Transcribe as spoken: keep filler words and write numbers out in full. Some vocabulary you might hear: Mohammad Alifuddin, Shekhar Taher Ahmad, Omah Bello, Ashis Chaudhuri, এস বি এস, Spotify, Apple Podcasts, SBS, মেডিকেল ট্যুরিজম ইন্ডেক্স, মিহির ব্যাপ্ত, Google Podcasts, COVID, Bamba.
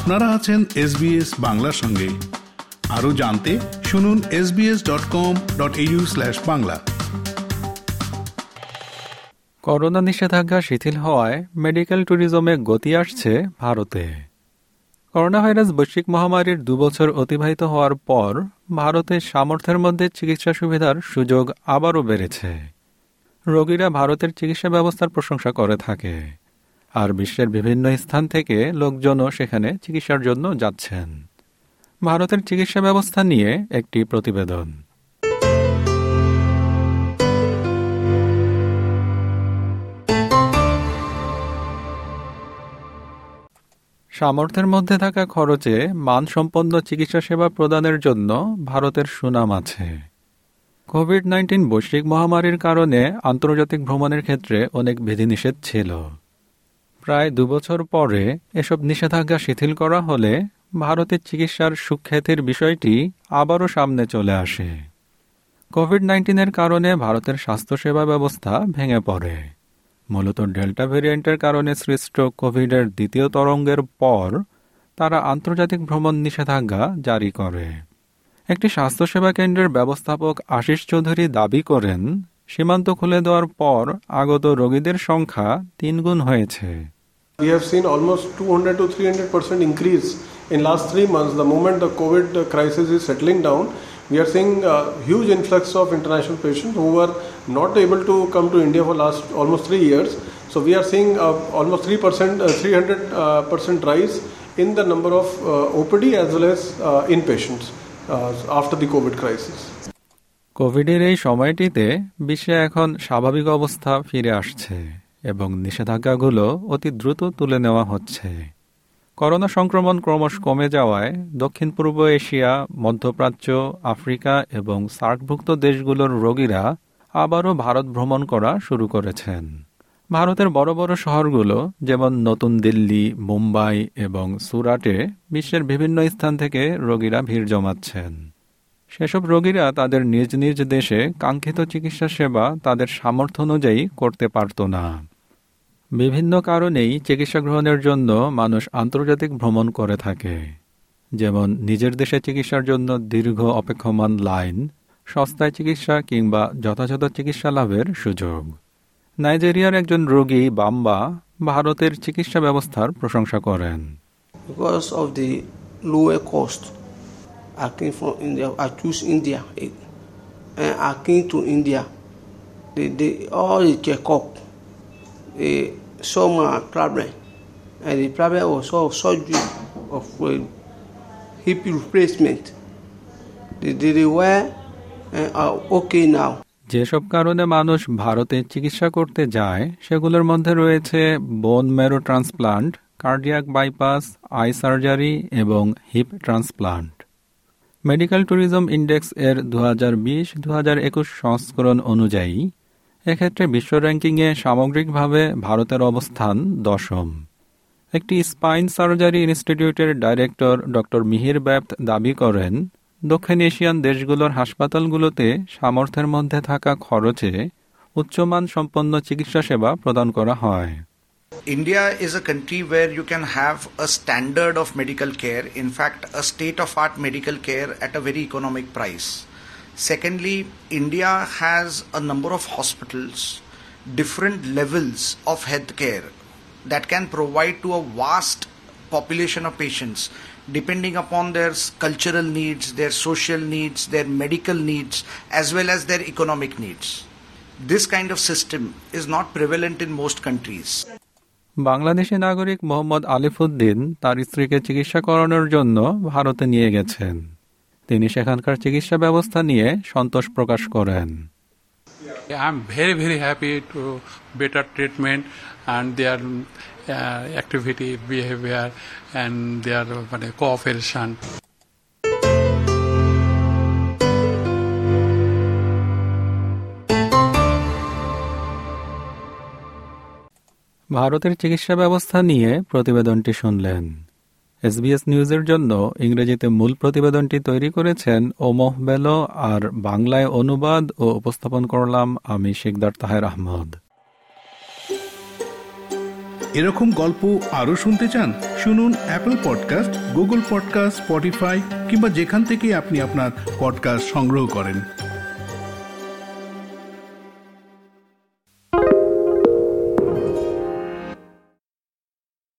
আপনারা আছেন এস বি এস বাংলার সঙ্গে। আরও জানতে শুনুন এস বি এস dot com dot A U slash Bangla. Corona নিষেধাজ্ঞা শিথিল হওয়ায় মেডিকেল ট্যুরিজমে গতি আসছে ভারতে। করোনা ভাইরাস বৈশ্বিক মহামারীর দুবছর অতিবাহিত হওয়ার পর ভারতের সামর্থ্যের মধ্যে চিকিৎসা সুবিধার সুযোগ আবারও বেড়েছে। রোগীরা ভারতের চিকিৎসা ব্যবস্থার প্রশংসা করে থাকে, আর বিশ্বের বিভিন্ন স্থান থেকে লোকজনও সেখানে চিকিৎসার জন্য যাচ্ছেন। ভারতের চিকিৎসা ব্যবস্থা নিয়ে একটি প্রতিবেদন। সামর্থ্যের মধ্যে থাকা খরচে মানসম্পন্ন চিকিৎসা সেবা প্রদানের জন্য ভারতের সুনাম আছে। কোভিড নাইন্টিন বৈশ্বিক মহামারীর কারণে আন্তর্জাতিক ভ্রমণের ক্ষেত্রে অনেক বিধিনিষেধ ছিল। প্রায় দুবছর পরে এসব নিষেধাজ্ঞা শিথিল করা হলে ভারতের চিকিৎসার সুখ্যাতির বিষয়টি আবারও সামনে চলে আসে। কোভিড নাইন্টিনের কারণে ভারতের স্বাস্থ্যসেবা ব্যবস্থা ভেঙে পড়ে। মূলত ডেল্টা ভ্যারিয়েন্টের কারণে সৃষ্ট কোভিডের দ্বিতীয় তরঙ্গের পর তারা আন্তর্জাতিক ভ্রমণ নিষেধাজ্ঞা জারি করে। একটি স্বাস্থ্যসেবা কেন্দ্রের ব্যবস্থাপক আশিস চৌধুরী দাবি করেন, সীমান্ত খুলে দেওয়ার পর আগত রোগীদের সংখ্যা তিন গুণ হয়েছে। We have seen almost two hundred to three hundred percent increase in last three months. The moment the COVID crisis is settling down, we are seeing a huge influx of international patients who were not able to come to India for last almost three years. So we are seeing uh, almost three percent, three hundred percent rise in the number of uh, O P D as well as uh, inpatients uh, after the COVID crisis. কোভিডের এই সময়টিতে বিশ্বে এখন স্বাভাবিক অবস্থা ফিরে আসছে এবং নিষেধাজ্ঞাগুলো অতি দ্রুত তুলে নেওয়া হচ্ছে। করোনা সংক্রমণ ক্রমশ কমে যাওয়ায় দক্ষিণ পূর্ব এশিয়া, মধ্যপ্রাচ্য, আফ্রিকা এবং সার্কভুক্ত দেশগুলোর রোগীরা আবারও ভারত ভ্রমণ করা শুরু করেছেন। ভারতের বড় বড় শহরগুলো যেমন নতুন দিল্লি, মুম্বাই এবং সুরাটে বিশ্বের বিভিন্ন স্থান থেকে রোগীরা ভিড় জমাচ্ছেন। সেসব রোগীরা তাদের নিজ নিজ দেশে কাঙ্ক্ষিত চিকিৎসা সেবা তাদের সামর্থ্য অনুযায়ী করতে পারত না। বিভিন্ন কারণেই চিকিৎসা গ্রহণের জন্য মানুষ আন্তর্জাতিক ভ্রমণ করে থাকে, যেমন নিজের দেশে চিকিৎসার জন্য দীর্ঘ অপেক্ষমান লাইন, সস্তায় চিকিৎসা কিংবা যথাযথ চিকিৎসা লাভের সুযোগ। নাইজেরিয়ার একজন রোগী বাম্বা ভারতের চিকিৎসা ব্যবস্থার প্রশংসা করেন। I came from India, I choose India, and I came to India. They, they all they check up, they saw my problem, and the problem was all surgery of uh, hip replacement. They did it well and are okay now. যেসব কারণে মানুষ ভারতে চিকিৎসা করতে যায় সেগুলোর মধ্যে রয়েছে bone marrow transplant, cardiac bypass, eye surgery এবং hip transplant. মেডিকেল ট্যুরিজম ইন্ডেক্স এর দু হাজার বিশ দু হাজার একুশ সংস্করণ অনুযায়ী এক্ষেত্রে বিশ্ব র্যাঙ্কিংয়ে সামগ্রিকভাবে ভারতের অবস্থান দশম। একটি স্পাইন সার্জারি ইনস্টিটিউটের ডাইরেক্টর ডক্টর মিহির ব্যাপ্ত দাবি করেন, দক্ষিণ এশিয়ান দেশগুলোর হাসপাতালগুলোতে সামর্থ্যের মধ্যে থাকা খরচে উচ্চমান সম্পন্ন চিকিৎসা সেবা প্রদান করা হয়। India is a country where you can have a standard of medical care, in fact a state-of-art medical care at a very economic price. Secondly, India has a number of hospitals, different levels of health care that can provide to a vast population of patients depending upon their cultural needs, their social needs, their medical needs as well as their economic needs. This kind of system is not prevalent in most countries. Bangladeshi নাগরিক মোহাম্মদ আলিফুদ্দিন তার স্ত্রীকে চিকিৎসা করানোর জন্য ভারতে নিয়ে গেছেন। তিনি সেখানকার চিকিৎসা ব্যবস্থা নিয়ে সন্তোষ প্রকাশ করেন। I am very very happy to better treatment and their uh, activity, behavior and their মানে cooperation. ভারতের চিকিৎসা ব্যবস্থা নিয়ে প্রতিবেদনটি শুনলেন। এসবিএস নিউজের জন্য ইংরেজিতে মূল প্রতিবেদনটি তৈরি করেছেন ওমহ বেলো, আর বাংলায় অনুবাদ ও উপস্থাপন করলাম আমি শেখদার তাহের আহমদ। এরকম গল্প আরও শুনতে চান? শুনুন Apple podcast, Google podcast, Spotify কিংবা যেখান থেকে আপনি আপনার পডকাস্ট সংগ্রহ করেন।